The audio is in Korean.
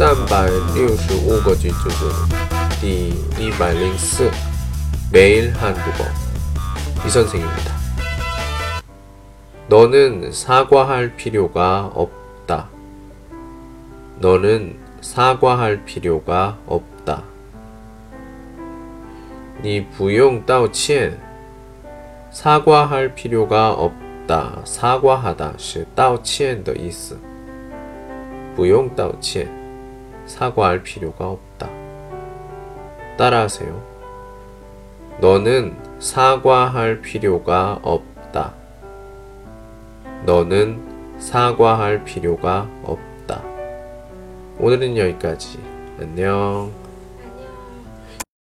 365个句子중第204 매일 한국어 이 선생입니다. 너는 사과할 필요가 없다. 너는 사과할 필요가 없다. 你不用道歉 사과할 필요가 없다. 사과하다 是道歉的意思. 不用道歉 사과할 필요가 없다. 따라하세요. 너는 사과할 필요가 없다. 너는 사과할 필요가 없다. 오늘은 여기까지. 안녕.